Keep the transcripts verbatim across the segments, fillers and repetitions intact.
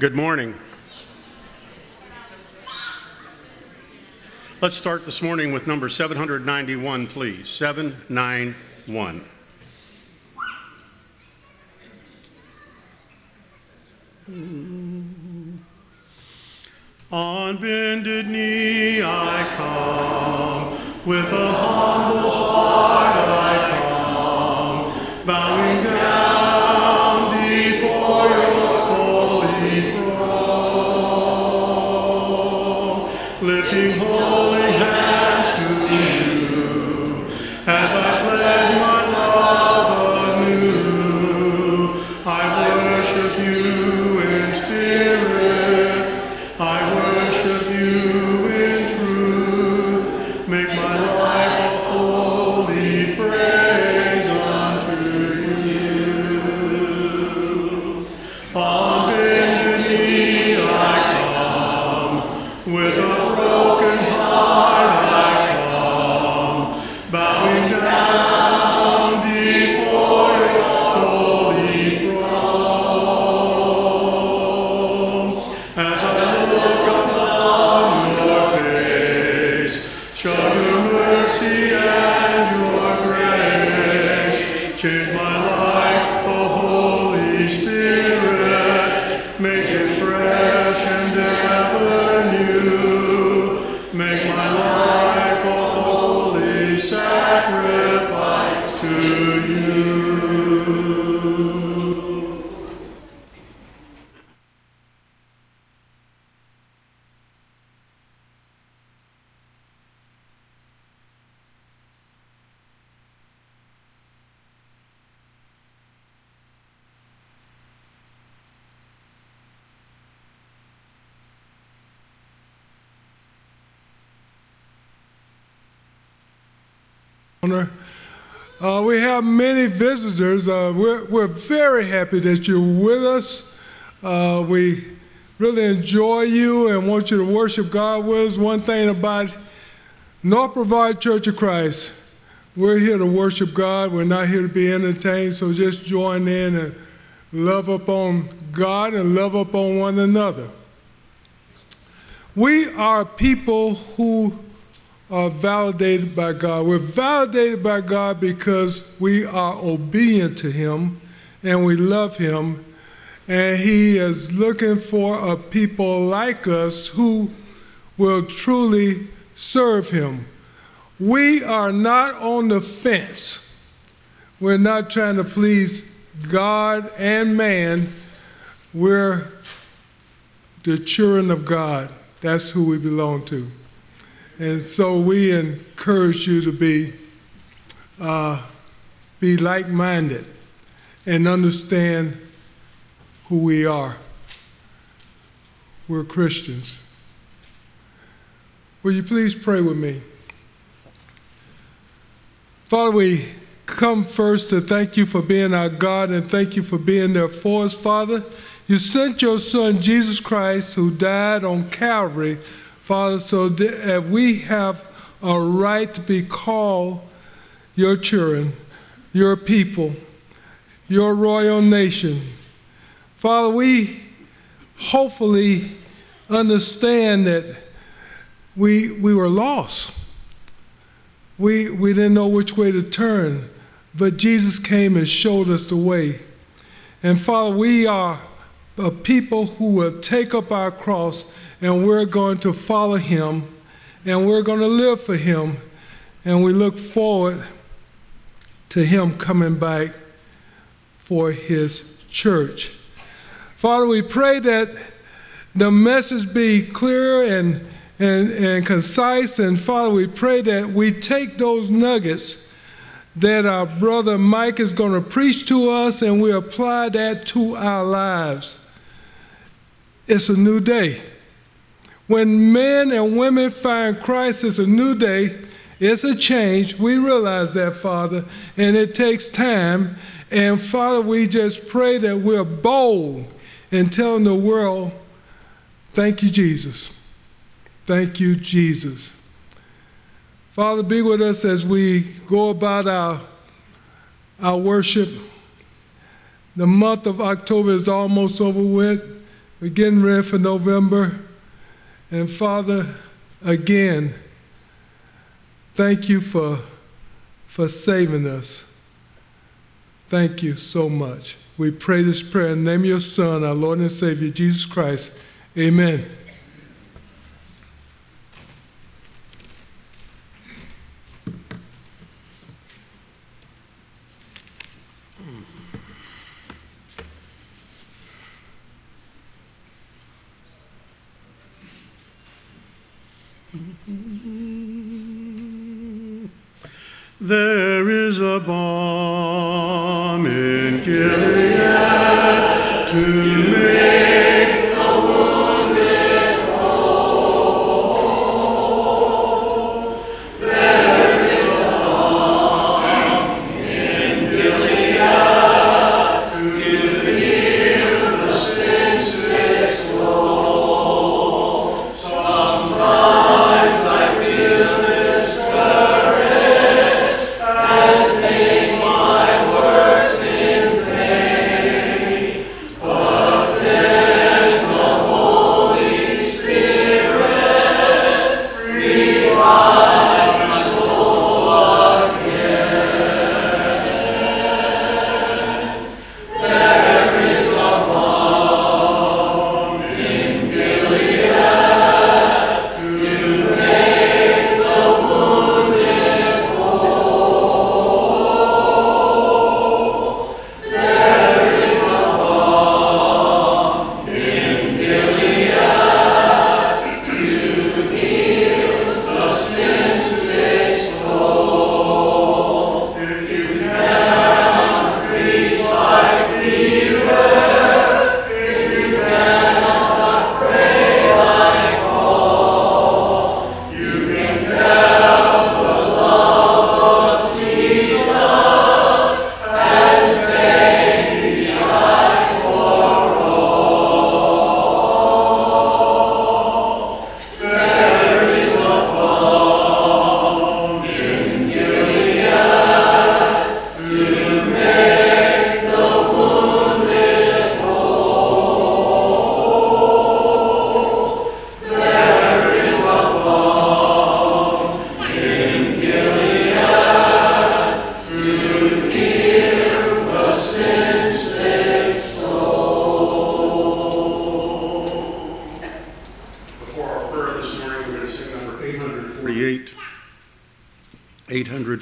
Good morning. Let's start this morning with number seven ninety-one, please. seven ninety-one. Mm. On bended knee I come, with a humble heart I come, bowing down. Uh, we have many visitors. Uh, we're, we're very happy that you're with us. Uh, we really enjoy you and want you to worship God with us. One thing about North Provident Church of Christ, we're here to worship God. We're not here to be entertained, so just join in and love upon God and love upon one another. We are people who are validated by God. We're validated by God because we are obedient to Him and we love Him, and He is looking for a people like us who will truly serve Him. We are not on the fence. We're not trying to please God and man. We're the children of God. That's who we belong to. And so we encourage you to be uh, be like-minded and understand who we are. We're Christians. Will you please pray with me? Father, we come first to thank you for being our God and thank you for being there for us, Father. You sent your Son, Jesus Christ, who died on Calvary, Father, so that we have a right to be called your children, your people, your royal nation. Father, we hopefully understand that we, we were lost. We, we didn't know which way to turn, but Jesus came and showed us the way. And Father, we are a people who will take up our cross, and we're going to follow him, and we're going to live for him, and we look forward to him coming back for his church. Father, we pray that the message be clear and, and, and concise, and Father, we pray that we take those nuggets that our brother Mike is going to preach to us, and we apply that to our lives. It's a new day. When men and women find Christ, it's a new day, it's a change. We realize that, Father, and it takes time. And Father, we just pray that we're bold in telling the world, thank you, Jesus. Thank you, Jesus. Father, be with us as we go about our, our worship. The month of October is almost over with. We're getting ready for November. And Father, again, thank you for, for saving us. Thank you so much. We pray this prayer in the name of your Son, our Lord and Savior, Jesus Christ. Amen. There is a balm in Gilead to make a wounded whole. There is a balm in Gilead to heal the sin-sick soul. Sometimes I feel eight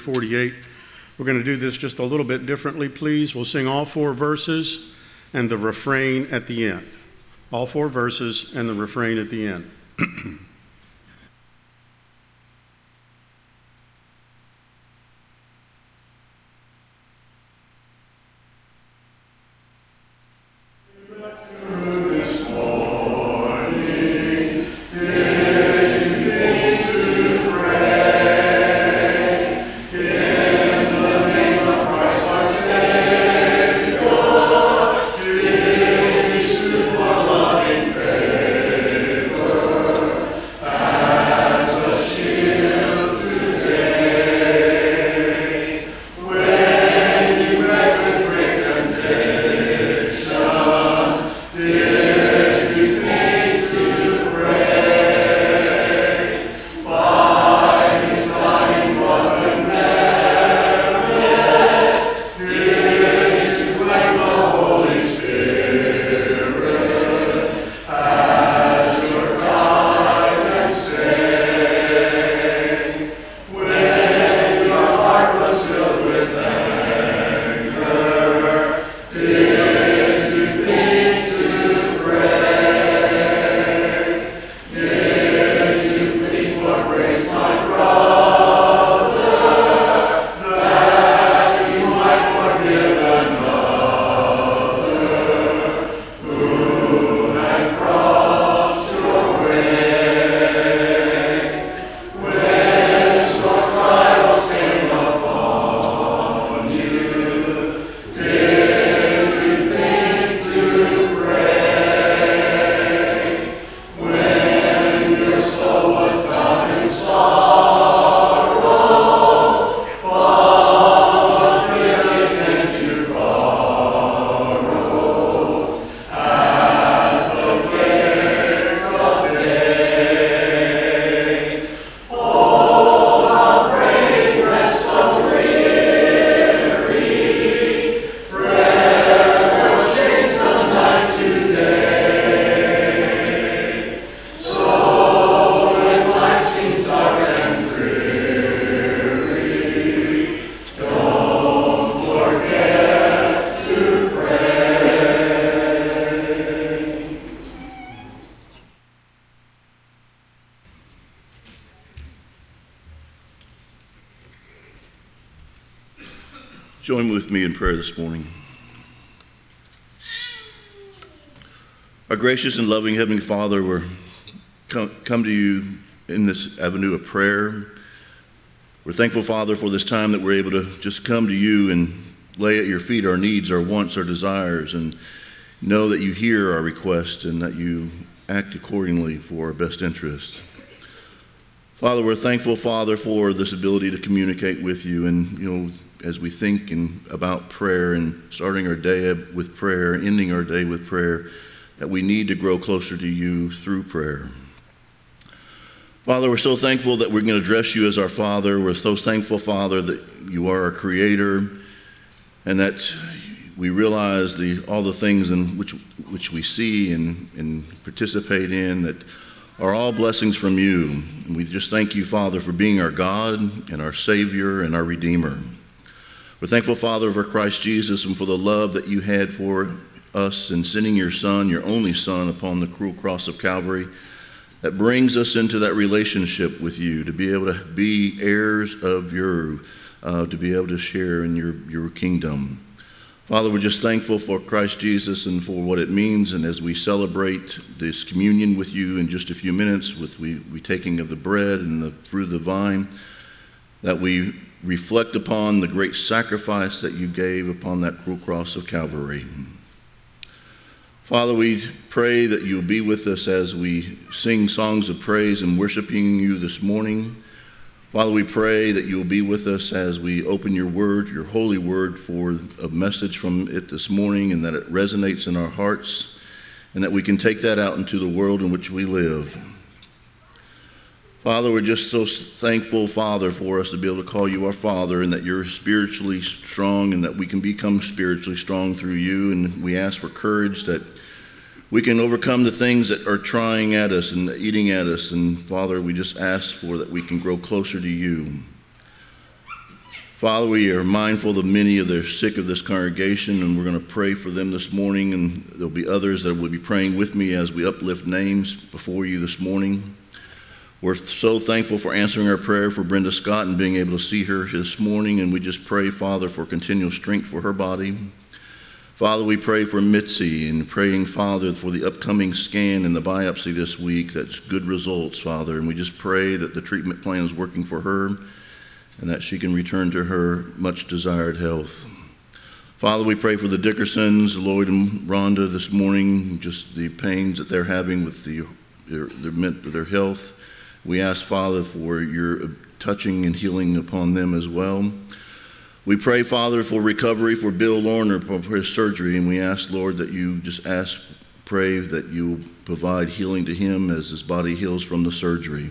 forty-eight. We're going to do this just a little bit differently, please. We'll sing all four verses and the refrain at the end. All four verses and the refrain at the end. Join with me in prayer this morning. Our gracious and loving Heavenly Father, we're come, come to you in this avenue of prayer. We're thankful, Father, for this time that we're able to just come to you and lay at your feet our needs, our wants, our desires, and know that you hear our requests and that you act accordingly for our best interest. Father, we're thankful, Father, for this ability to communicate with you. And, you know, as we think and about prayer and starting our day with prayer, ending our day with prayer, that we need to grow closer to you through prayer. Father, we're so thankful that we're going to address you as our Father. We're so thankful, Father, that you are our Creator and that we realize the, all the things in which, which we see and, and participate in that are all blessings from you. And we just thank you, Father, for being our God and our Savior and our Redeemer. We're thankful, Father, for Christ Jesus and for the love that you had for us in sending your Son, your only Son, upon the cruel cross of Calvary. That brings us into that relationship with you, to be able to be heirs of your, uh, to be able to share in your, your kingdom. Father, we're just thankful for Christ Jesus and for what it means. And as we celebrate this communion with you in just a few minutes with we, we taking of the bread and the fruit of the vine, that we reflect upon the great sacrifice that you gave upon that cruel cross of Calvary. Father, we pray that you'll be with us as we sing songs of praise and worshiping you this morning. Father, we pray that you'll be with us as we open your word, your holy word, for a message from it this morning, and that it resonates in our hearts, and that we can take that out into the world in which we live. Father, we're just so thankful, Father, for us to be able to call you our Father, and that you're spiritually strong and that we can become spiritually strong through you. And we ask for courage that we can overcome the things that are trying at us and eating at us. And Father, we just ask for that we can grow closer to you. Father, we are mindful of many of the sick of this congregation, and we're going to pray for them this morning. And there'll be others that will be praying with me as we uplift names before you this morning. We're so thankful for answering our prayer for Brenda Scott and being able to see her this morning. And we just pray, Father, for continual strength for her body. Father, we pray for Mitzi and praying, Father, for the upcoming scan and the biopsy this week. That's good results, Father. And we just pray that the treatment plan is working for her and that she can return to her much desired health. Father, we pray for the Dickersons, Lloyd and Rhonda this morning, just the pains that they're having with the, their, their, their health. We ask, Father, for your touching and healing upon them as well. We pray, Father, for recovery for Bill Lorner for his surgery, and we ask, Lord, that you just ask, pray that you provide healing to him as his body heals from the surgery.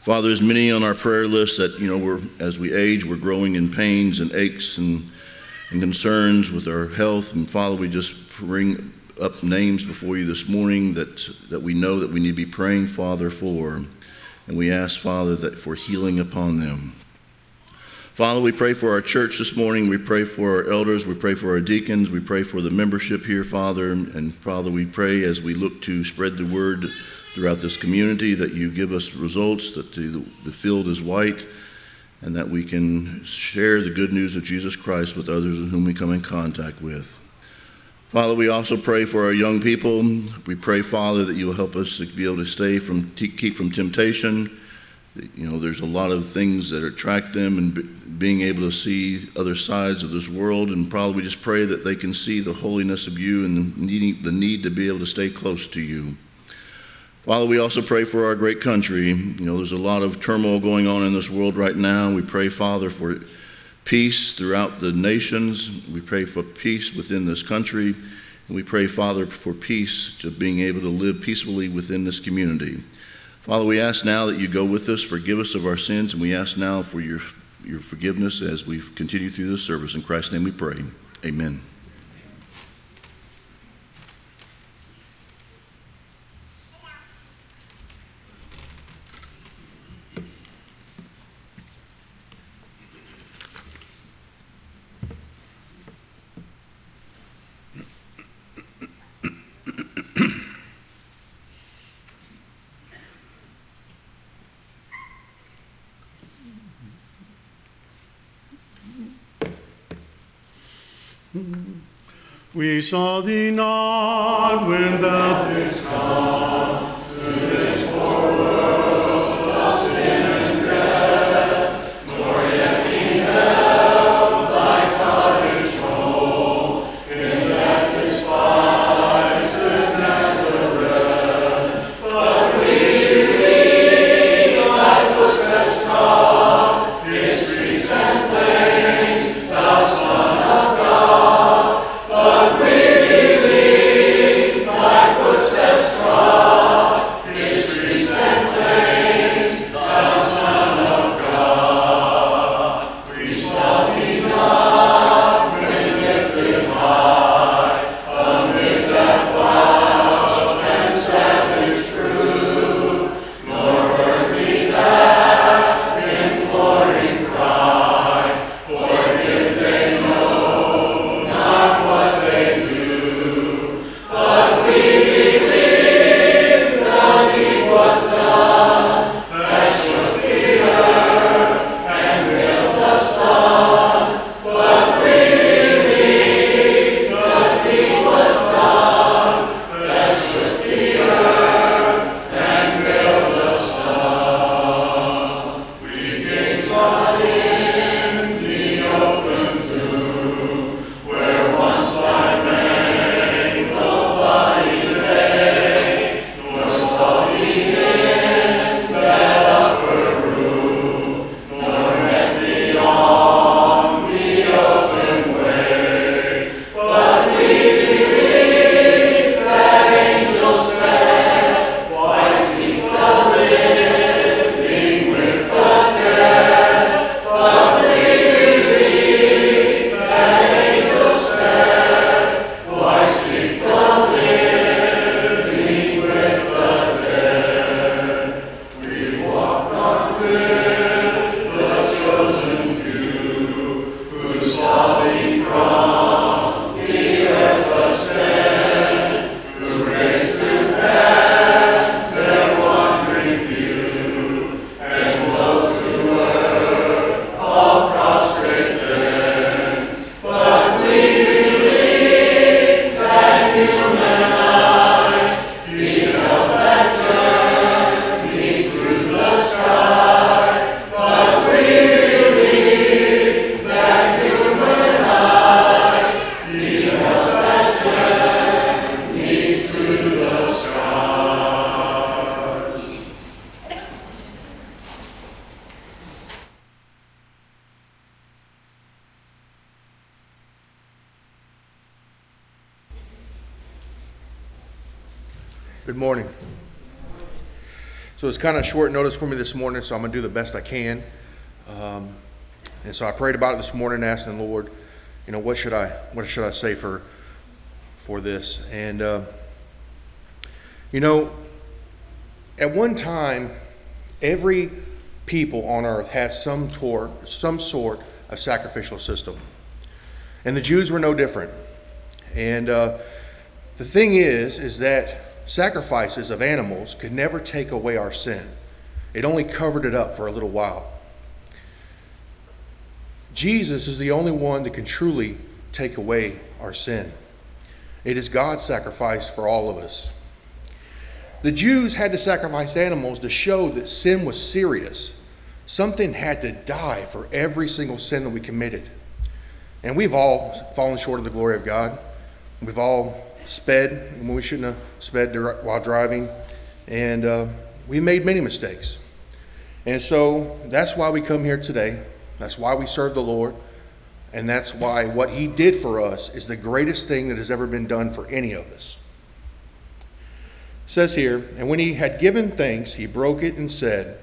Father, there's many on our prayer list that, you know, we're as we age, we're growing in pains and aches and, and concerns with our health. And Father, we just bring up names before you this morning that, that we know that we need to be praying, Father, for. And we ask, Father, that for healing upon them. Father, we pray for our church this morning. We pray for our elders. We pray for our deacons. We pray for the membership here, Father. And, Father, we pray as we look to spread the word throughout this community that you give us results, that the, the field is white, and that we can share the good news of Jesus Christ with others with whom we come in contact with. Father, we also pray for our young people. We pray, Father, that you will help us to be able to stay from, keep from temptation. You know, there's a lot of things that attract them and being able to see other sides of this world. And Father, we just pray that they can see the holiness of you and needing, the need to be able to stay close to you. Father, we also pray for our great country. You know, there's a lot of turmoil going on in this world right now. We pray, Father, for peace throughout the nations. We pray for peace within this country. And we pray, Father, for peace to being able to live peacefully within this community. Father, we ask now that you go with us, forgive us of our sins, and we ask now for your, your forgiveness as we continue through this service. In Christ's name we pray. Amen. We saw thee not when thou didst come to this poor world of sin and death, nor yet beheld thy cottage home in that despised Nazareth. But we believe thy footsteps trod his streets and plains, thou Son of God. But we believe thy footsteps trod his streets and plains, thou Son of God. We saw thee not when lifted high amid that wild and savage crew, nor heard we that imploring cry, for did they know not what they do, but we believe that he was done, that shook the earth and veiled the sun. But we believe that he was done, that shook the earth and veiled the sun. We gazed on him, the open tomb, where once thy name nobody lay, nor saw thee in that upper room, nor met thee on the open way. But we believe that angel said, why seek the living with the dead? But we believe that angel said, why seek the living with the dead? We walk not with the chosen few, who saw thee from the earth ascend, who raised to heaven their wandering view, and low to earth all prostrate men. But we believe that human eyes beheld that journey through the skies. But we believe that human eyes beheld that journey through the skies. Good morning. So it's kind of short notice for me this morning, so I'm going to do the best I can. Um, and so I prayed about it this morning, asking the Lord, you know, what should I, what should I say for, for this? And, uh, you know, at one time, every people on earth had some tor- some sort of sacrificial system. And the Jews were no different. And uh, the thing is, is that sacrifices of animals could never take away our sin. It only covered it up for a little while. Jesus is the only one that can truly take away our sin. It is God's sacrifice for all of us. The Jews had to sacrifice animals to show that sin was serious. Something had to die for every single sin that we committed. And we've all fallen short of the glory of God. We've all sped when we shouldn't have sped dir- while driving. And uh, we made many mistakes. And so that's why we come here today. That's why we serve the Lord. And that's why what he did for us is the greatest thing that has ever been done for any of us. It says here, and when he had given thanks, he broke it and said,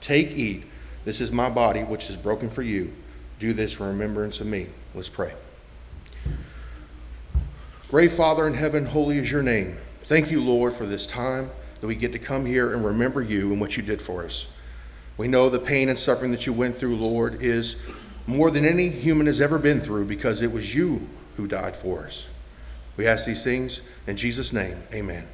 take, eat. This is my body, which is broken for you. Do this for remembrance of me. Let's pray. Great Father in heaven, holy is your name. Thank you, Lord, for this time that we get to come here and remember you and what you did for us. We know the pain and suffering that you went through, Lord, is more than any human has ever been through because it was you who died for us. We ask these things in Jesus' name. Amen.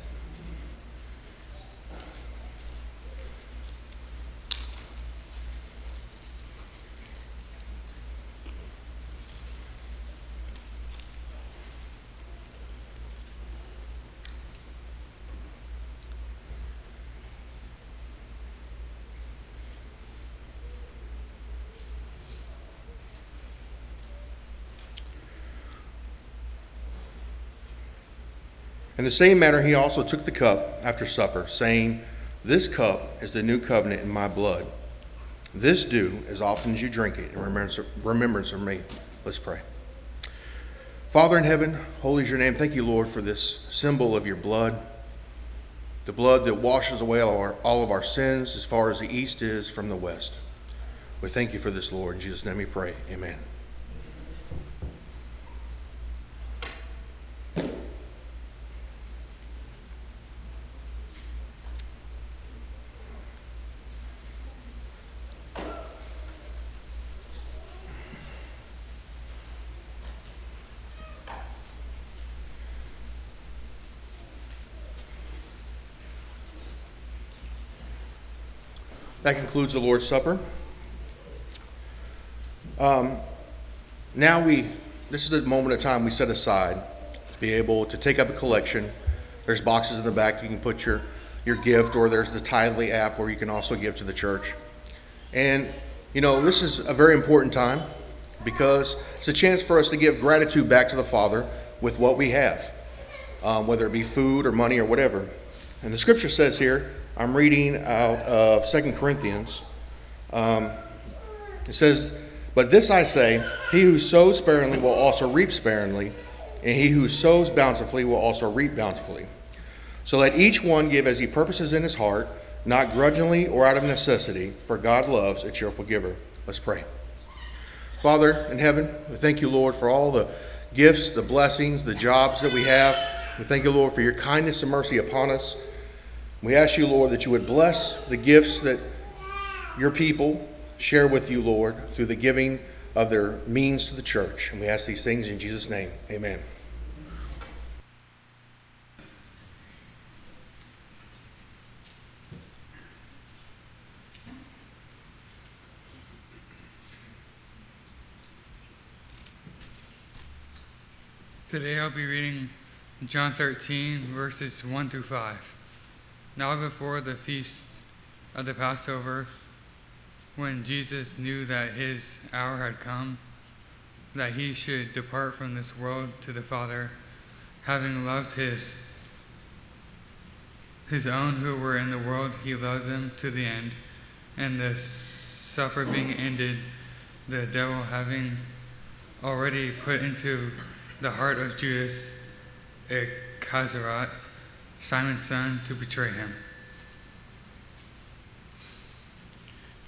In the same manner, he also took the cup after supper, saying, "This cup is the new covenant in my blood. This do as often as you drink it in remembrance of me." Let's pray. Father in heaven, holy is your name. Thank you, Lord, for this symbol of your blood, the blood that washes away all, our, all of our sins as far as the east is from the west. We thank you for this, Lord. In Jesus' name we pray. Amen. That concludes the Lord's Supper. Um, now we, this is the moment of time we set aside to be able to take up a collection. There's boxes in the back you can put your, your gift, or there's the Tithely app where you can also give to the church. And, you know, this is a very important time because it's a chance for us to give gratitude back to the Father with what we have, um, whether it be food or money or whatever. And the scripture says here, I'm reading out of Second Corinthians. Um, it says, "But this I say, he who sows sparingly will also reap sparingly, and he who sows bountifully will also reap bountifully. So let each one give as he purposes in his heart, not grudgingly or out of necessity, for God loves a cheerful giver." Let's pray. Father in heaven, we thank you, Lord, for all the gifts, the blessings, the jobs that we have. We thank you, Lord, for your kindness and mercy upon us. We ask you, Lord, that you would bless the gifts that your people share with you, Lord, through the giving of their means to the church. And we ask these things in Jesus' name. Amen. Today I'll be reading John thirteen, verses one through five. Now before the feast of the Passover, when Jesus knew that his hour had come, that he should depart from this world to the Father, having loved his, his own who were in the world, he loved them to the end. And the supper being ended, the devil having already put into the heart of Judas Iscariot, Simon's son, to betray him.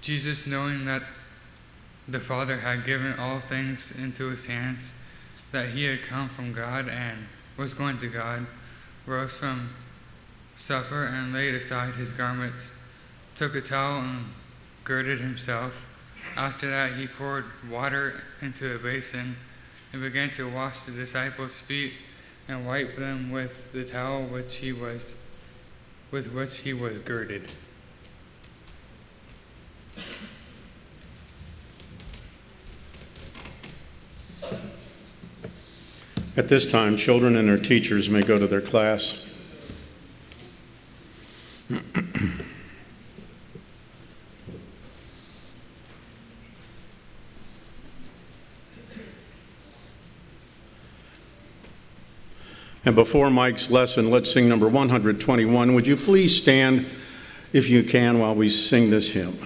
Jesus, knowing that the Father had given all things into his hands, that he had come from God and was going to God, rose from supper and laid aside his garments, took a towel and girded himself. After that, he poured water into a basin and began to wash the disciples' feet and wiped them with the towel which he was, with which he was girded. At this time, children and their teachers may go to their class. And before Mike's lesson, let's sing number one twenty-one. Would you please stand, if you can, while we sing this hymn?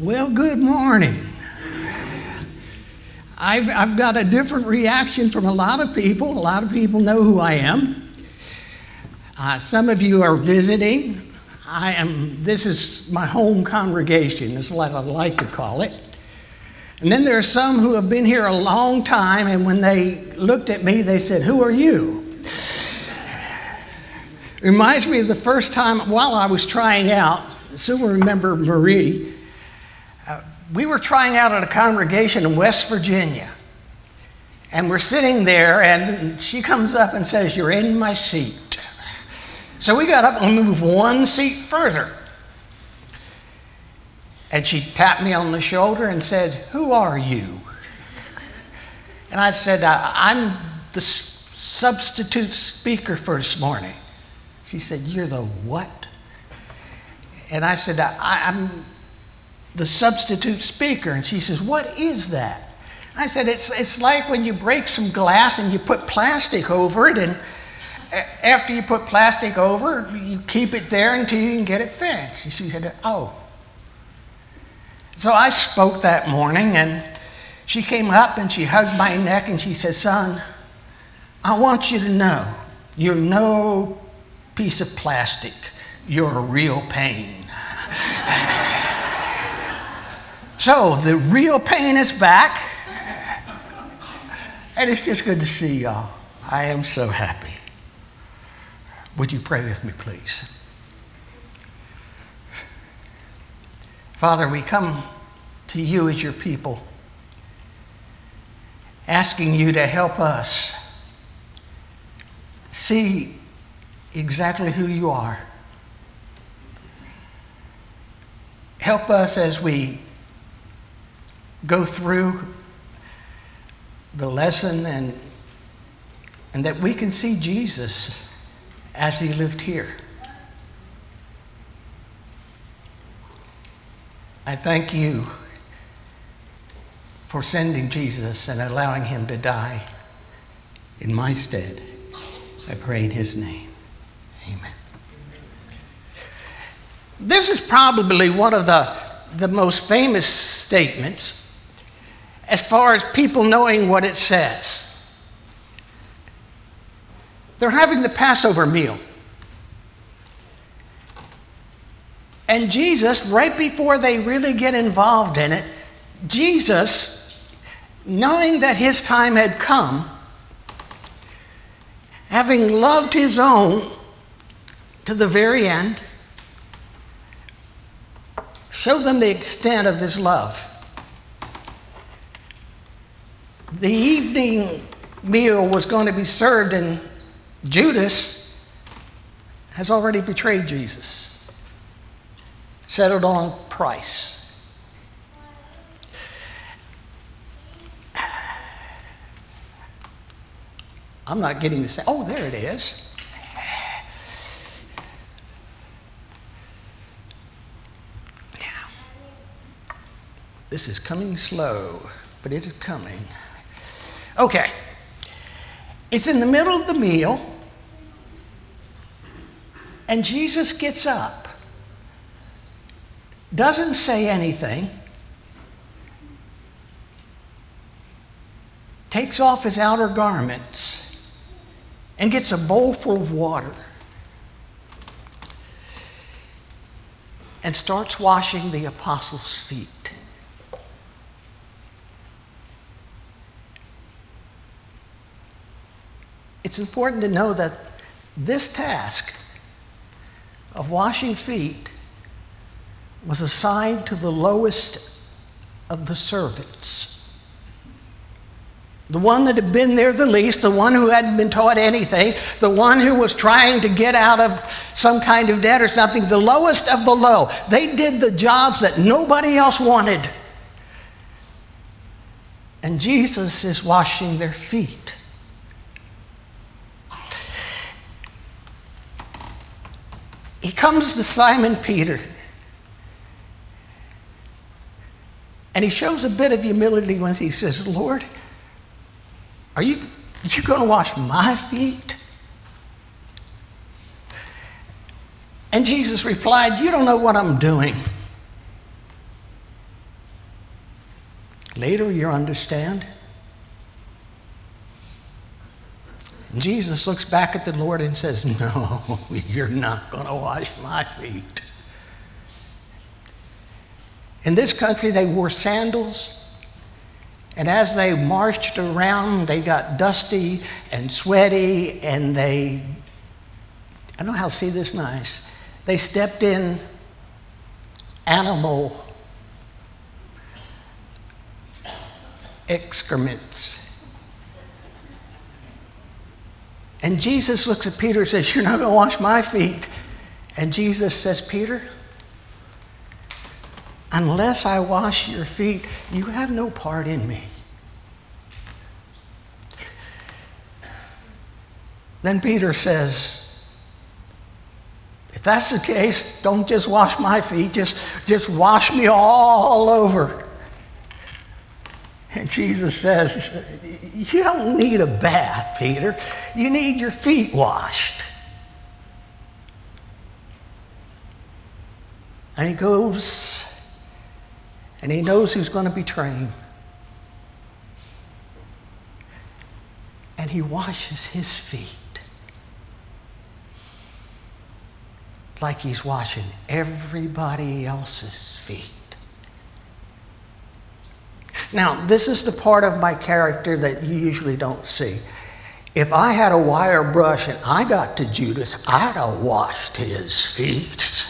Well, good morning. I've, I've got a different reaction from a lot of people. A lot of people know who I am. Uh, some of you are visiting. I am. This is my home congregation, is what I like to call it. And then there are some who have been here a long time, and when they looked at me, they said, "Who are you?" Reminds me of the first time while I was trying out, soon remember Marie, uh, we were trying out at a congregation in West Virginia. And we're sitting there, and she comes up and says, "You're in my seat." So we got up and moved one seat further. And she tapped me on the shoulder and said, "Who are you?" And I said, I, I'm the substitute speaker for this morning. She said, "You're the what?" And I said, I, I'm the substitute speaker. And she says, "What is that?" I said, it's, it's like when you break some glass and you put plastic over it, and after you put plastic over, you keep it there until you can get it fixed. And she said, "Oh." So I spoke that morning, and she came up and she hugged my neck and she said, "Son, I want you to know you're no piece of plastic. You're a real pain." So the real pain is back, and it's just good to see y'all. I am so happy. Would you pray with me, please? Father, we come to you as your people, asking you to help us see exactly who you are. Help us as we go through the lesson, and, and that we can see Jesus as he lived here. I thank you for sending Jesus and allowing him to die in my stead. I pray in his name. Amen. This is probably one of the, the most famous statements as far as people knowing what it says. They're having the Passover meal. And Jesus, right before they really get involved in it, Jesus, knowing that his time had come, having loved his own to the very end, showed them the extent of his love. The evening meal was going to be served, and Judas has already betrayed Jesus. Settled on price. I'm not getting the same. Oh, there it is. Now, this is coming slow, but it is coming. Okay. It's in the middle of the meal, and Jesus gets up. Doesn't say anything, takes off his outer garments, and gets a bowl full of water and starts washing the apostles' feet. It's important to know that this task of washing feet was assigned to the lowest of the servants. The one that had been there the least, the one who hadn't been taught anything, the one who was trying to get out of some kind of debt or something, the lowest of the low. They did the jobs that nobody else wanted. And Jesus is washing their feet. He comes to Simon Peter. And he shows a bit of humility when he says, "Lord, are you, are you going to wash my feet?" And Jesus replied, "You don't know what I'm doing. Later you understand. And Jesus looks back at the Lord and says, no, you're not going to wash my feet. In this country, they wore sandals. And as they marched around, they got dusty and sweaty, and they, I don't know how to say this nice, they stepped in animal excrements. And Jesus looks at Peter and says, you're not going to wash my feet. And Jesus says, Peter, unless I wash your feet, you have no part in me. Then Peter says, if that's the case, don't just wash my feet, just, just wash me all over. And Jesus says, you don't need a bath, Peter. You need your feet washed. And he goes, and he knows who's going to betray him. And he washes his feet like he's washing everybody else's feet. Now, this is the part of my character that you usually don't see. If I had a wire brush and I got to Judas, I'd have washed his feet.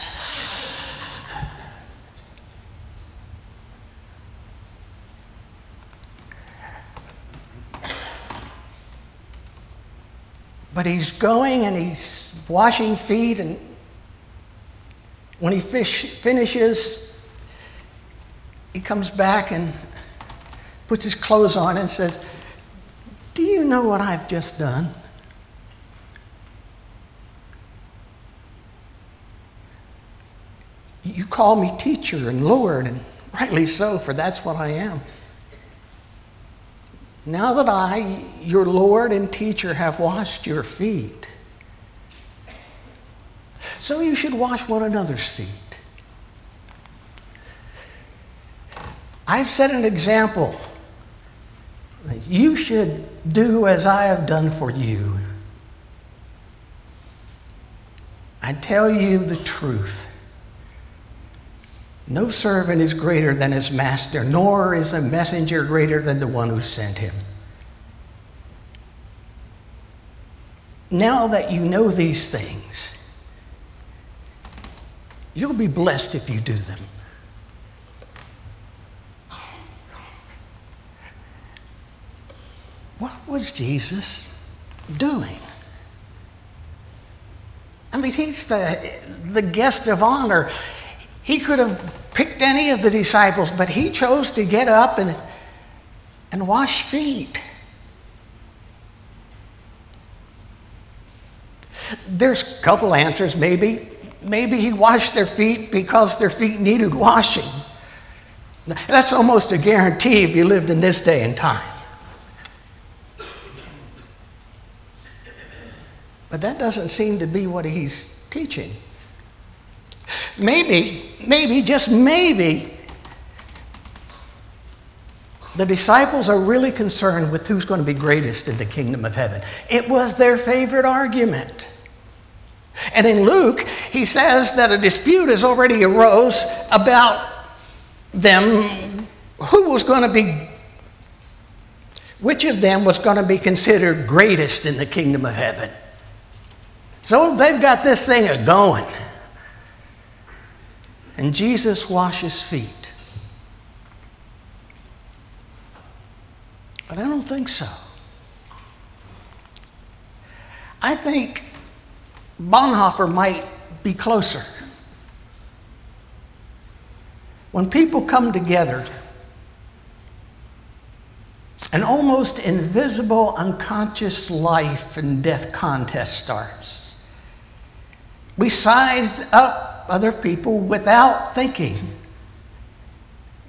But he's going and he's washing feet, and when he fish, finishes, he comes back and puts his clothes on and says, do you know what I've just done? You call me teacher and Lord, and rightly so, for that's what I am. Now that I, your Lord and teacher, have washed your feet, so you should wash one another's feet. I've set an example. You should do as I have done for you. I tell you the truth. No servant is greater than his master, nor is a messenger greater than the one who sent him. Now that you know these things, you'll be blessed if you do them. What was Jesus doing? I mean, he's the, the guest of honor. He could have picked any of the disciples, but he chose to get up and, and wash feet. There's a couple answers, maybe. Maybe he washed their feet because their feet needed washing. That's almost a guarantee if you lived in this day and time. But that doesn't seem to be what he's teaching. Maybe, maybe, just maybe, the disciples are really concerned with who's going to be greatest in the kingdom of heaven. It was their favorite argument. And in Luke, he says that a dispute has already arose about them, who was going to be, which of them was going to be considered greatest in the kingdom of heaven. So they've got this thing going. And Jesus washes feet. But I don't think so. I think Bonhoeffer might be closer. When people come together, an almost invisible, unconscious life and death contest starts. We size up other people without thinking.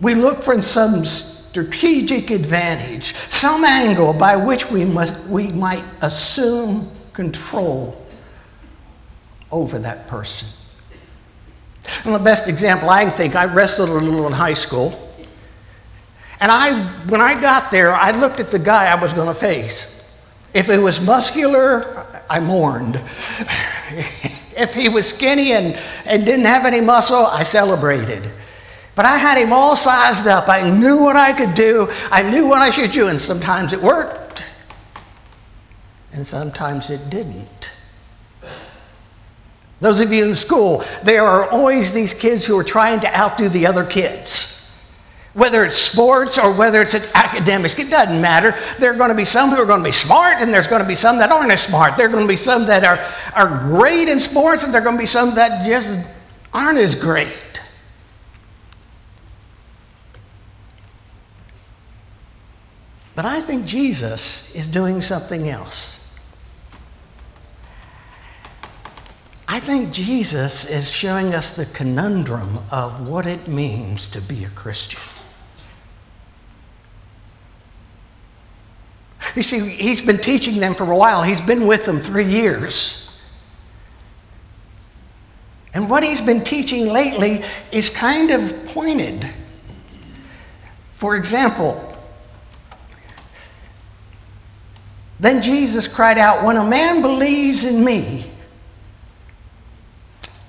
We look for some strategic advantage, some angle by which we must, we might assume control over that person. And the best example I can think, I wrestled a little in high school, And I, when I got there, I looked at the guy I was going to face. If he was muscular, I mourned. If he was skinny and, and didn't have any muscle, I celebrated. But I had him all sized up. I knew what I could do. I knew what I should do. And sometimes it worked. And sometimes it didn't. Those of you in school, there are always these kids who are trying to outdo the other kids. Whether it's sports or whether it's academics, it doesn't matter. There are going to be some who are going to be smart, and there's going to be some that aren't as smart. There are going to be some that are, are great in sports, and there are going to be some that just aren't as great. But I think Jesus is doing something else. I think Jesus is showing us the conundrum of what it means to be a Christian. You see, he's been teaching them for a while. He's been with them three years. And what he's been teaching lately is kind of pointed. For example, then Jesus cried out, "When a man believes in me,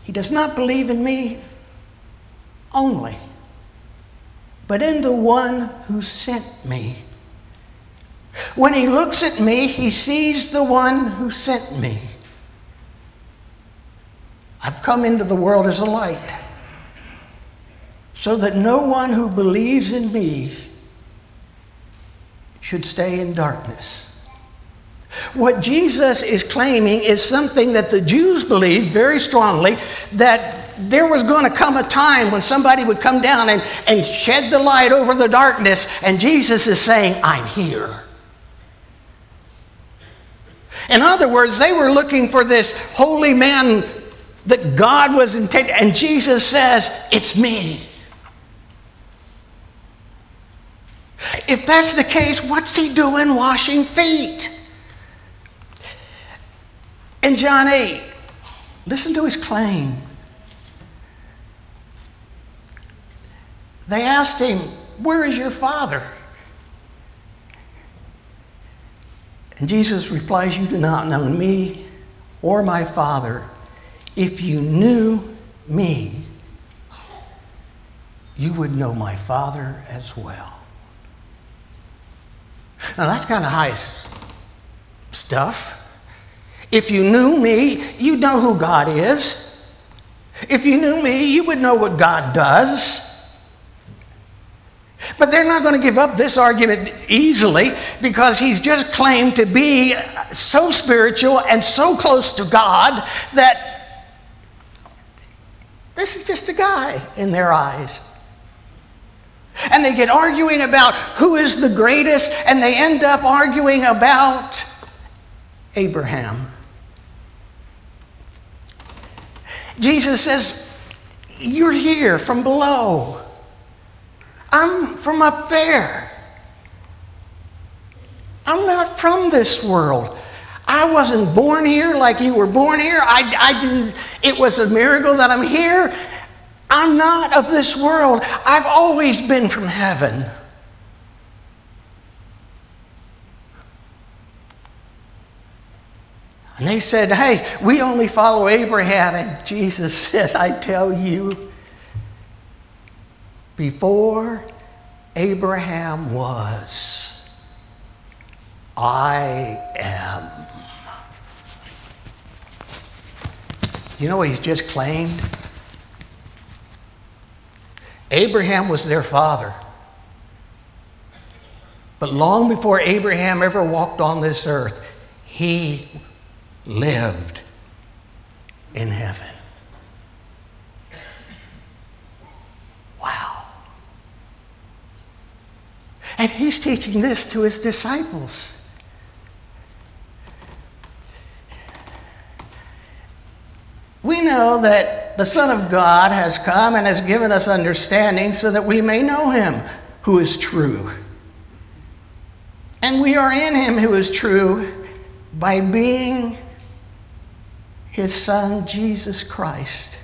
he does not believe in me only, but in the one who sent me. When he looks at me, he sees the one who sent me. I've come into the world as a light, so that no one who believes in me should stay in darkness." What Jesus is claiming is something that the Jews believed very strongly, that there was going to come a time when somebody would come down and, and shed the light over the darkness, and Jesus is saying, "I'm here." In other words, they were looking for this holy man that God was intending, and Jesus says, "It's me." If that's the case, what's he doing washing feet? In John eight, listen to his claim. They asked him, "Where is your father?" And Jesus replies, "You do not know me or my father. If you knew me, you would know my father as well." Now that's kind of high stuff. If you knew me, you'd know who God is. If you knew me, you would know what God does. But they're not going to give up this argument easily, because he's just claimed to be so spiritual and so close to God that this is just a guy in their eyes. And they get arguing about who is the greatest, and they end up arguing about Abraham. Jesus says, "You're here from below. I'm from up there. I'm not from this world. I wasn't born here like you were born here. I, I didn't. It was a miracle that I'm here. I'm not of this world. I've always been from heaven." And they said, "Hey, we only follow Abraham." And Jesus says, "I tell you, before Abraham was, I am." You know what he's just claimed? Abraham was their father. But long before Abraham ever walked on this earth, he lived in heaven. Wow. And he's teaching this to his disciples. We know that the Son of God has come and has given us understanding so that we may know him who is true. And we are in him who is true by being his son, Jesus Christ,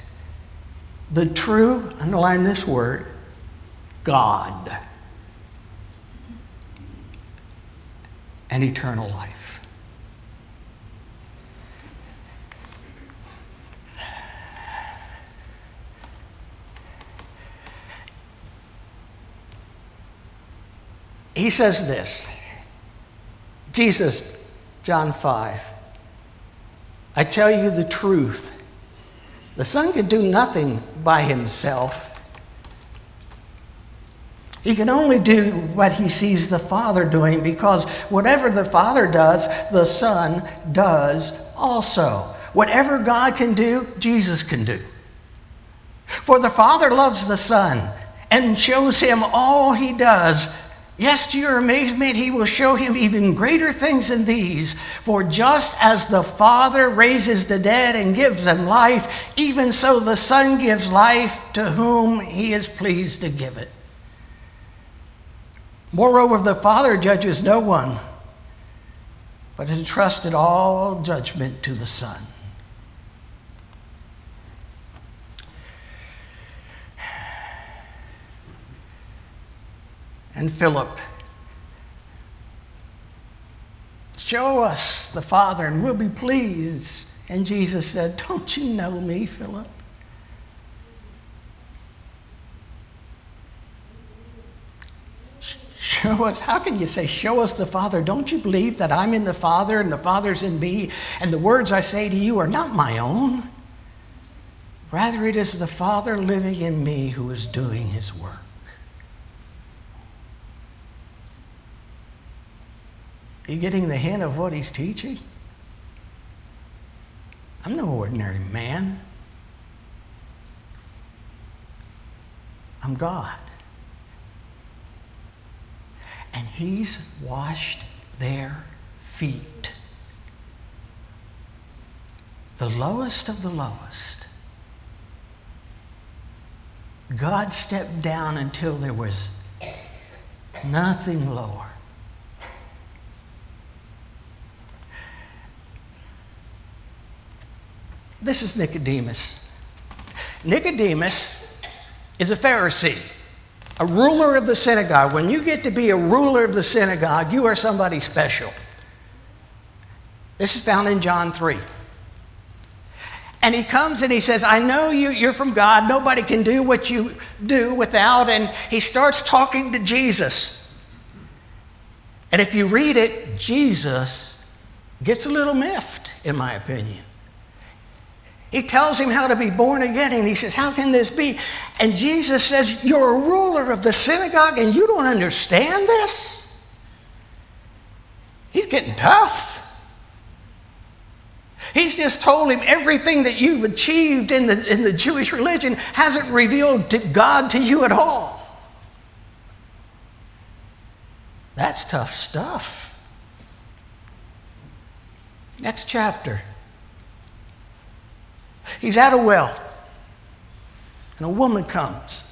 the true, underline this word, God. and eternal life. He says this, Jesus, John five, I tell you the truth, the Son can do nothing by himself. He can only do what he sees the Father doing, because whatever the Father does, the Son does also. Whatever God can do, Jesus can do. For the Father loves the Son and shows him all he does. Yes, to your amazement, he will show him even greater things than these. For just as the Father raises the dead and gives them life, even so the Son gives life to whom he is pleased to give it. Moreover, the Father judges no one, but entrusted all judgment to the Son. And Philip, show us the Father and we'll be pleased. And Jesus said, don't you know me, Philip? Show us, how can you say, show us the Father? Don't you believe that I'm in the Father and the Father's in me, and the words I say to you are not my own? Rather, it is the Father living in me who is doing his work. You getting the hint of what he's teaching? I'm no ordinary man. I'm God. And he's washed their feet. The lowest of the lowest. God stepped down until there was nothing lower. This is Nicodemus. Nicodemus is a Pharisee, a ruler of the synagogue. When you get to be a ruler of the synagogue, you are somebody special. This is found in John three. And he comes and he says, I know you, you're from God. Nobody can do what you do without. And he starts talking to Jesus. And if you read it, Jesus gets a little miffed, in my opinion. He tells him how to be born again, and he says, how can this be? And Jesus says, you're a ruler of the synagogue, and you don't understand this? He's getting tough. He's just told him everything that you've achieved in the, in the Jewish religion hasn't revealed to God to you at all. That's tough stuff. Next chapter. He's at a well, and a woman comes.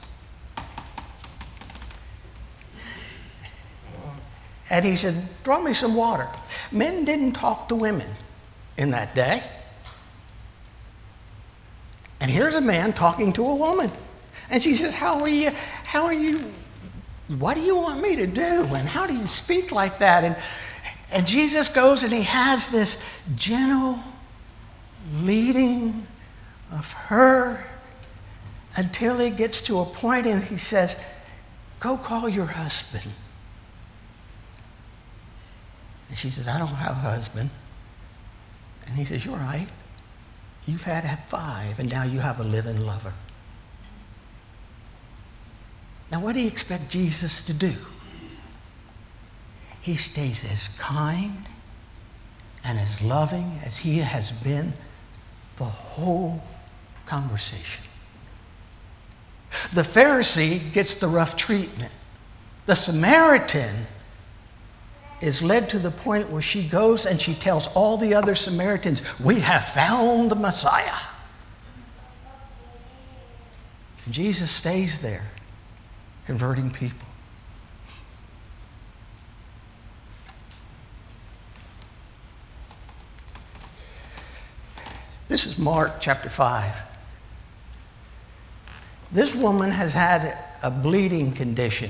And he said, draw me some water. Men didn't talk to women in that day. And here's a man talking to a woman. And she says, how are you, how are you, what do you want me to do? And how do you speak like that? And, and Jesus goes and he has this gentle leading of her until he gets to a point and he says, go call your husband. And she says, I don't have a husband. And he says, you're right. You've had five and now you have a living lover. Now what do you expect Jesus to do? He stays as kind and as loving as he has been the whole conversation. The Pharisee gets the rough treatment. The Samaritan is led to the point where she goes and she tells all the other Samaritans, we have found the Messiah. And Jesus stays there, converting people. This is Mark chapter five. This woman has had a bleeding condition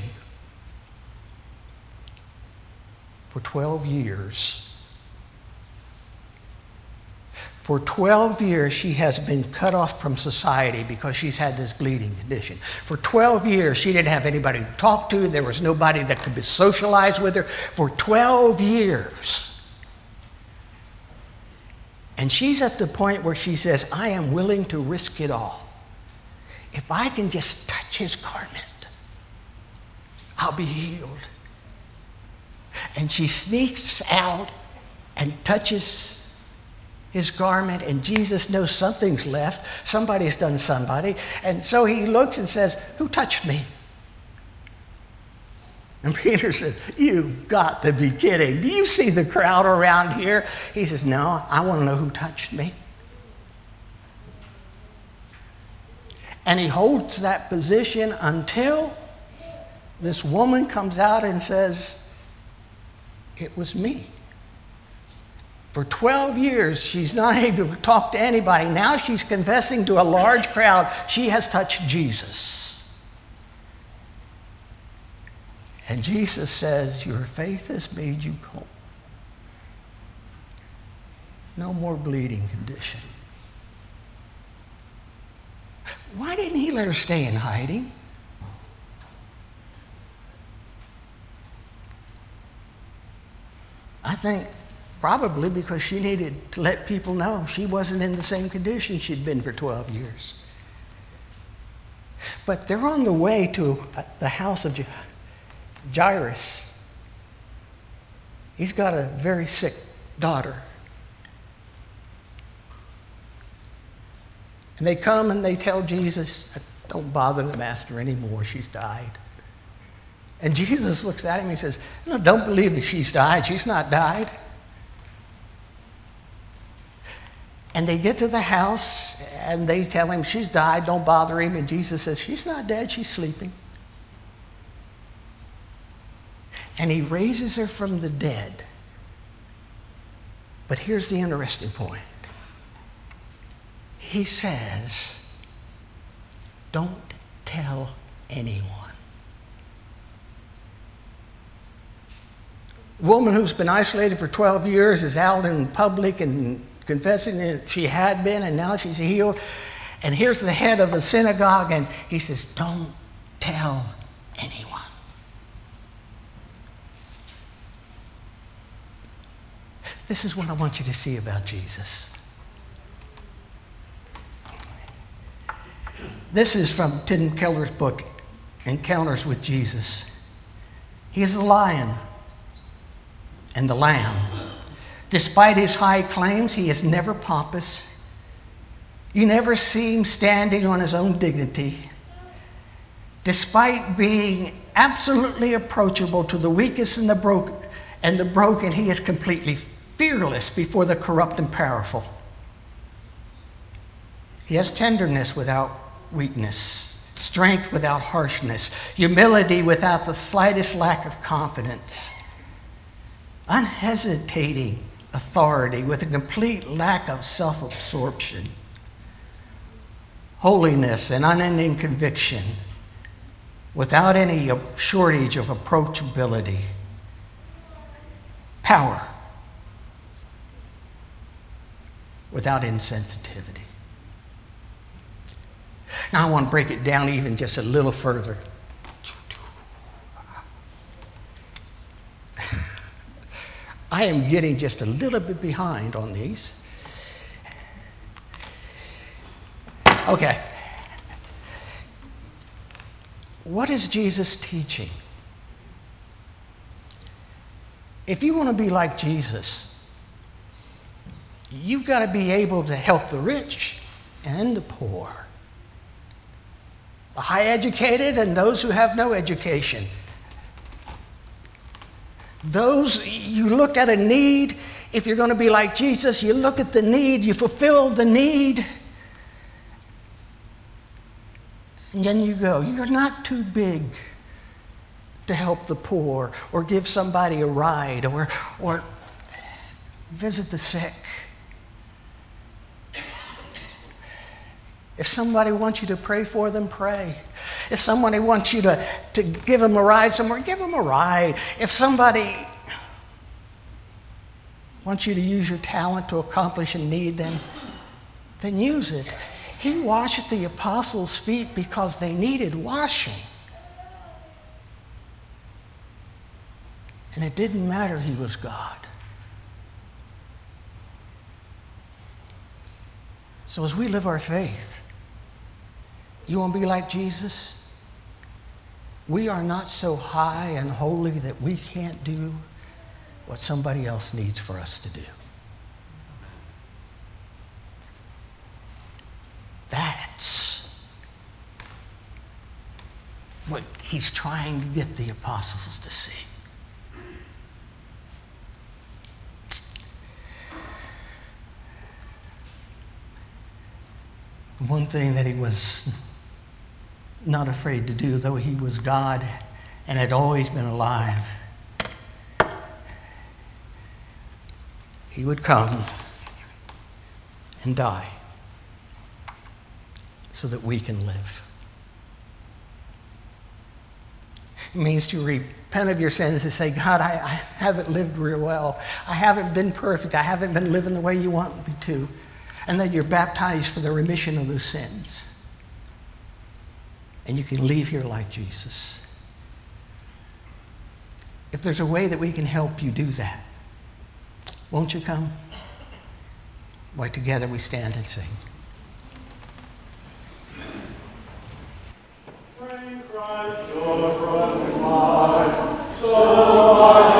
for twelve years. For twelve years, she has been cut off from society because she's had this bleeding condition. For twelve years, she didn't have anybody to talk to. There was nobody that could be socialized with her. For twelve years. And she's at the point where she says, I am willing to risk it all. If I can just touch his garment, I'll be healed. And she sneaks out and touches his garment, and Jesus knows something's left. Somebody's done somebody. And so he looks and says, who touched me? And Peter says, you've got to be kidding. Do you see the crowd around here? He says, no, I want to know who touched me. And he holds that position until this woman comes out and says, it was me. For twelve years, she's not able to talk to anybody. Now she's confessing to a large crowd she has touched Jesus. And Jesus says, your faith has made you whole. No more bleeding condition. Why didn't he let her stay in hiding? I think probably because she needed to let people know she wasn't in the same condition she'd been for twelve years. But they're on the way to the house of Jairus. He's got a very sick daughter. And they come and they tell Jesus, don't bother the master anymore, she's died. And Jesus looks at him and he says, no, don't believe that she's died, she's not died. And they get to the house, and they tell him, she's died, don't bother him. And Jesus says, she's not dead, she's sleeping. And he raises her from the dead. But here's the interesting point. He says, don't tell anyone. A woman who's been isolated for twelve years is out in public and confessing that she had been, and now she's healed. And here's the head of a synagogue, and he says, don't tell anyone. This is what I want you to see about Jesus. This is from Tim Keller's book, Encounters with Jesus. He is the lion and the lamb. Despite his high claims, he is never pompous. You never see him standing on his own dignity. Despite being absolutely approachable to the weakest and the broken, and the broken, he is completely fearless before the corrupt and powerful. He has tenderness without weakness, strength without harshness, humility without the slightest lack of confidence, unhesitating authority with a complete lack of self-absorption, holiness and unending conviction without any shortage of approachability, power without insensitivity. Now I want to break it down even just a little further. I am getting just a little bit behind on these. Okay. What is Jesus teaching? If you want to be like Jesus, you've got to be able to help the rich and the poor, the high educated and those who have no education. Those, you look at a need. If you're going to be like Jesus, you look at the need, you fulfill the need, and then you go. You're not too big to help the poor or give somebody a ride or, or visit the sick. If somebody wants you to pray for them, pray. If somebody wants you to, to give them a ride somewhere, give them a ride. If somebody wants you to use your talent to accomplish a need, then, then use it. He washed the apostles' feet because they needed washing. And it didn't matter he was God. So as we live our faith, you want to be like Jesus? We are not so high and holy that we can't do what somebody else needs for us to do. That's what he's trying to get the apostles to see. One thing that he was not afraid to do, though he was God and had always been alive, he would come and die so that we can live. It means to repent of your sins and say, God, I, I haven't lived real well. I haven't been perfect. I haven't been living the way you want me to. And that you're baptized for the remission of those sins. And you can leave here like Jesus. If there's a way that we can help you do that, won't you come? Why, together we stand and sing. Bring Christ the light, so light.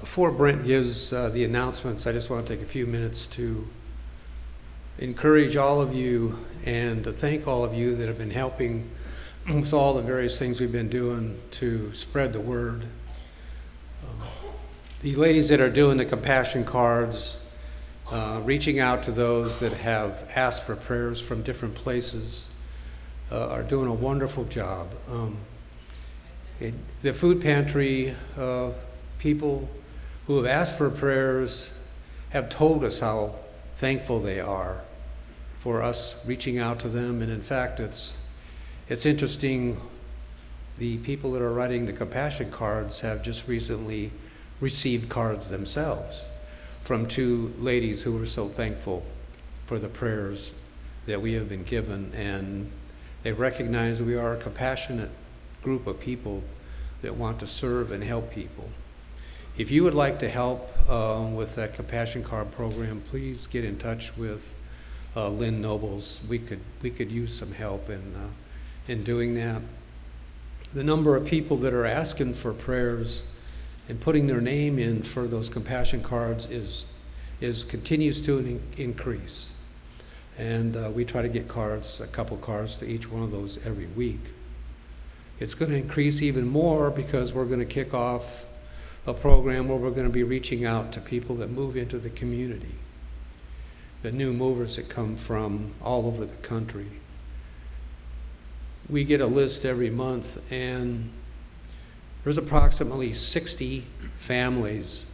Before Brent gives uh, the announcements, I just want to take a few minutes to encourage all of you and to thank all of you that have been helping with all the various things we've been doing to spread the word. Uh, the ladies that are doing the compassion cards, uh, reaching out to those that have asked for prayers from different places, uh, are doing a wonderful job. Um, it, the food pantry uh, people who have asked for prayers have told us how thankful they are for us reaching out to them. And in fact, it's it's interesting, the people that are writing the compassion cards have just recently received cards themselves from two ladies who were so thankful for the prayers that we have been given. And they recognize we are a compassionate group of people that want to serve and help people. If you would like to help um, with that compassion card program, please get in touch with uh, Lynn Nobles. We could we could use some help in uh, in doing that. The number of people that are asking for prayers and putting their name in for those compassion cards is is continues to in- increase, and uh, we try to get cards, a couple cards to each one of those every week. It's going to increase even more because we're going to kick off a program where we're going to be reaching out to people that move into the community, the new movers that come from all over the country. We get a list every month, and there's approximately sixty families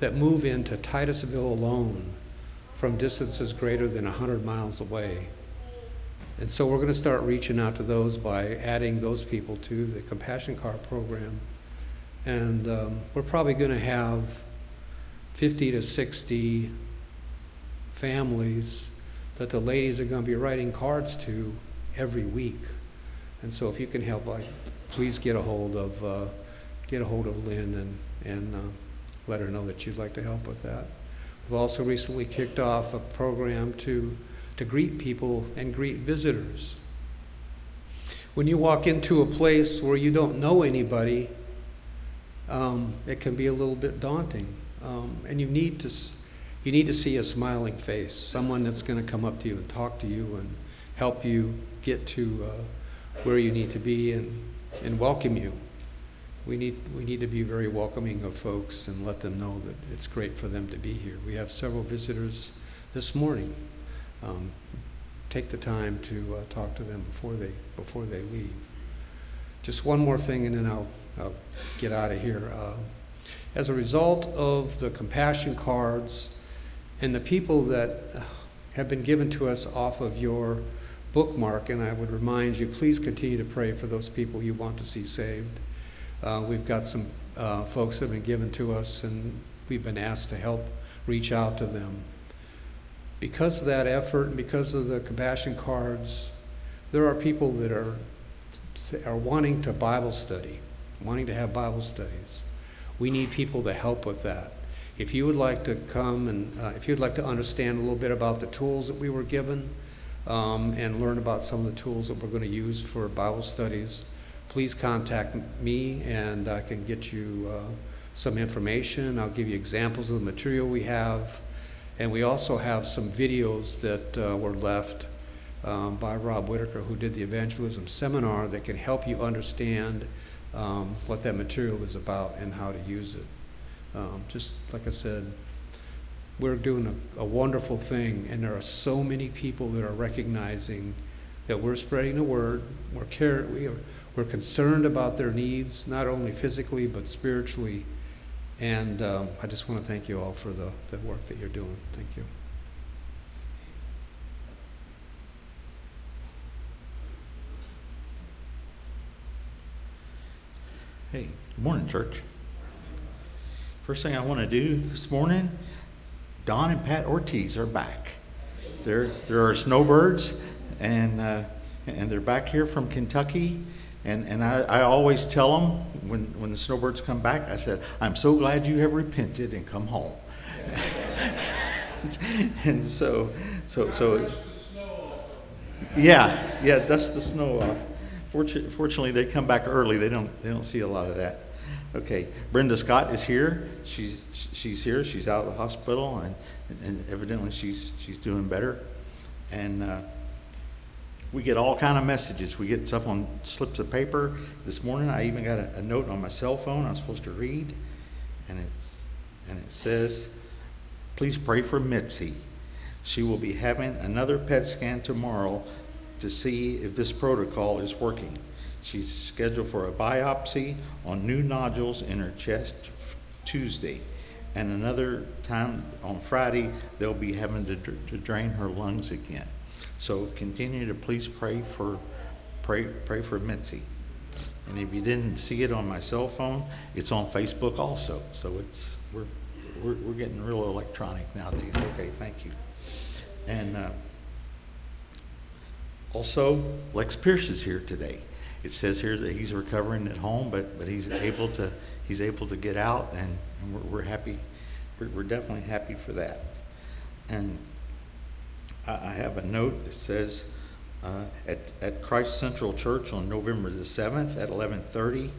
that move into Titusville alone from distances greater than one hundred miles away. And so we're going to start reaching out to those by adding those people to the Compassion Card program. And um, we're probably going to have fifty to sixty families that the ladies are going to be writing cards to every week. And so if you can help, like, please get a hold of uh, get a hold of Lynn and and uh, let her know that you'd like to help with that. We've also recently kicked off a program to to greet people and greet visitors. When you walk into a place where you don't know anybody, um, it can be a little bit daunting, um, and you need to you need to see a smiling face, someone that's going to come up to you and talk to you and help you get to uh, where you need to be and and welcome you. We need we need to be very welcoming of folks and let them know that it's great for them to be here. We have several visitors this morning. Um, take the time to uh, talk to them before they before they leave. Just one more thing, and then I'll, I'll get out of here. Uh, as a result of the compassion cards and the people that have been given to us off of your bookmark, and I would remind you, please continue to pray for those people you want to see saved. Uh, we've got some uh, folks that have been given to us, and we've been asked to help reach out to them. Because of that effort and because of the compassion cards, there are people that are are wanting to Bible study, wanting to have Bible studies. We need people to help with that. If you would like to come and uh, if you'd like to understand a little bit about the tools that we were given um, and learn about some of the tools that we're going to use for Bible studies, please contact me and I can get you uh, some information. I'll give you examples of the material we have. And we also have some videos that uh, were left um, by Rob Whitaker, who did the evangelism seminar, that can help you understand um, what that material is about and how to use it. Um, just like I said, we're doing a, a wonderful thing, and there are so many people that are recognizing that we're spreading the word, we're care, we are, we're concerned about their needs, not only physically, but spiritually. And um, I just want to thank you all for the, the work that you're doing. Thank you. Hey, good morning, church. First thing I want to do this morning, Don and Pat Ortiz are back. They're, they're our snowbirds, and uh, and they're back here from Kentucky. And and I, I always tell them when, when the snowbirds come back, I said, I'm so glad you have repented and come home. and so, so, so. Dust the snow off. Yeah, yeah, dust the snow off. Fortunately, fortunately, they come back early. They don't they don't see a lot of that. Okay, Brenda Scott is here. She's she's here. She's out of the hospital, and and evidently she's she's doing better. And. Uh, We get all kind of messages. We get stuff on slips of paper. This morning I even got a, a note on my cell phone I'm supposed to read, and it's and it says, please pray for Mitzi. She will be having another P E T scan tomorrow to see if this protocol is working. She's scheduled for a biopsy on new nodules in her chest Tuesday, and another time on Friday they'll be having to, to drain her lungs again. So continue to please pray for pray pray for Mitzi. And if you didn't see it on my cell phone, it's on Facebook also. So it's we're we're, we're getting real electronic nowadays. Okay, thank you. And uh, also, Lex Pierce is here today. It says here that he's recovering at home, but but he's able to he's able to get out, and, and we're, we're happy. We're, we're definitely happy for that. And. I have a note that says uh, at, at Christ Central Church on November the seventh at eleven thirty,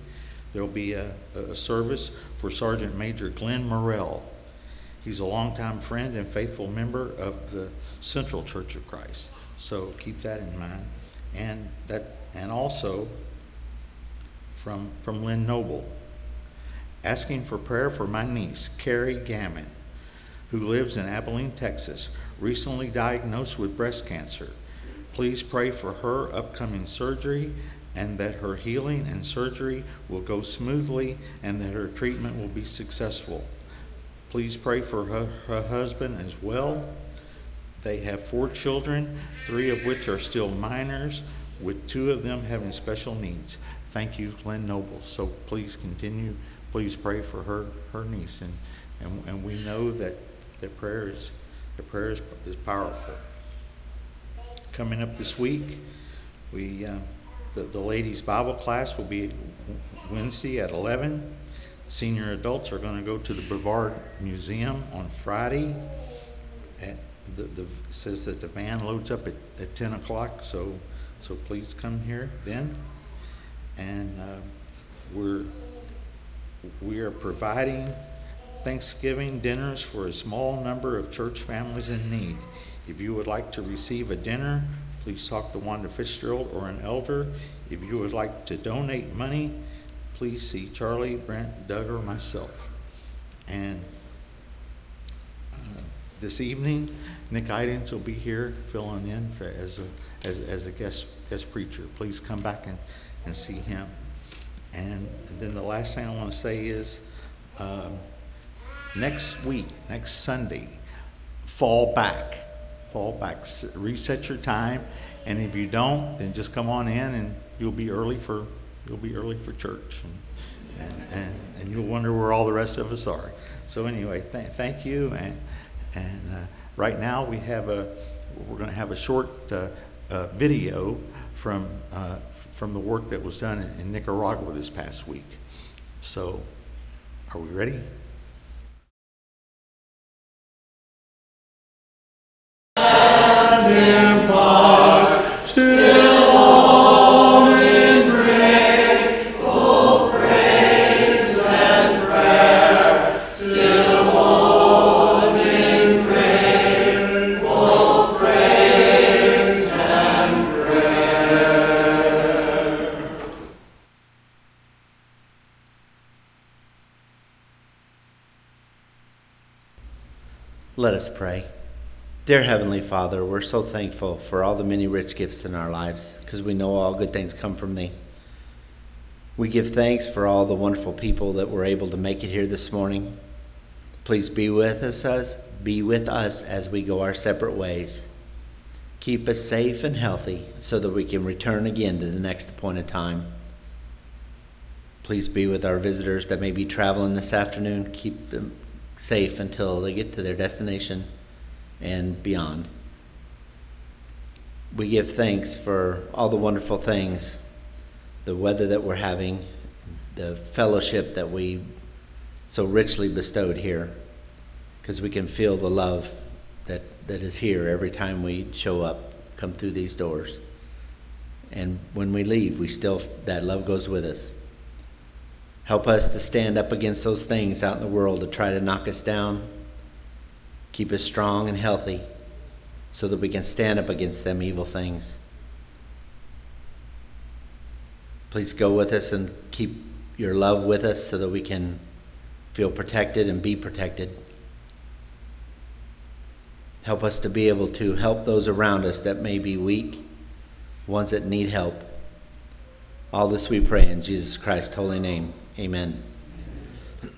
there'll be a, a service for Sergeant Major Glenn Morrell. He's a longtime friend and faithful member of the Central Church of Christ. So keep that in mind. And that, and also from, from Lynn Noble, asking for prayer for my niece, Carrie Gammon, who lives in Abilene, Texas, recently diagnosed with breast cancer. Please pray for her upcoming surgery and that her healing and surgery will go smoothly and that her treatment will be successful. Please pray for her, her husband as well. They have four children, three of which are still minors, with two of them having special needs. Thank you, Lynn Noble. So please continue, please pray for her, her niece. And, and, and we know that the prayer is The prayer is, is powerful. coming up this week. We uh, the, the ladies' Bible class will be Wednesday at eleven. Senior adults are going to go to the Brevard Museum on Friday. At the, the, it says that the van loads up at, at ten o'clock, so so please come here then. And uh, we're we are providing Thanksgiving dinners for a small number of church families in need. If you would like to receive a dinner, please talk to Wanda Fitzgerald or an elder. If you would like to donate money, please see Charlie, Brent, Doug, or myself. And uh, this evening, Nick Idens will be here filling in for, as a as, as a guest guest preacher. Please come back and, and see him. And then the last thing I want to say is, uh, next week, next Sunday, fall back, fall back, reset your time. And if you don't, then just come on in, and you'll be early for you'll be early for church, and and, and, and you'll wonder where all the rest of us are. So anyway, th- thank you. And and uh, right now we have a we're going to have a short uh, uh, video from uh, from the work that was done in, in Nicaragua this past week. So, are we ready? Let us pray. Dear Heavenly Father, we're so thankful for all the many rich gifts in our lives, because we know all good things come from Thee. We give thanks for all the wonderful people that were able to make it here this morning. Please be with us, us, be with us as we go our separate ways. Keep us safe and healthy so that we can return again to the next appointed time. Please be with our visitors that may be traveling this afternoon. Keep them safe until they get to their destination and beyond. We give thanks for all the wonderful things, the weather that we're having, the fellowship that we so richly bestowed here, because we can feel the love that, that is here every time we show up, come through these doors. And when we leave, we still, that love goes with us. Help us to stand up against those things out in the world to try to knock us down. Keep us strong and healthy so that we can stand up against them evil things. Please go with us and keep your love with us so that we can feel protected and be protected. Help us to be able to help those around us that may be weak, ones that need help. All this we pray in Jesus Christ's holy name. Amen.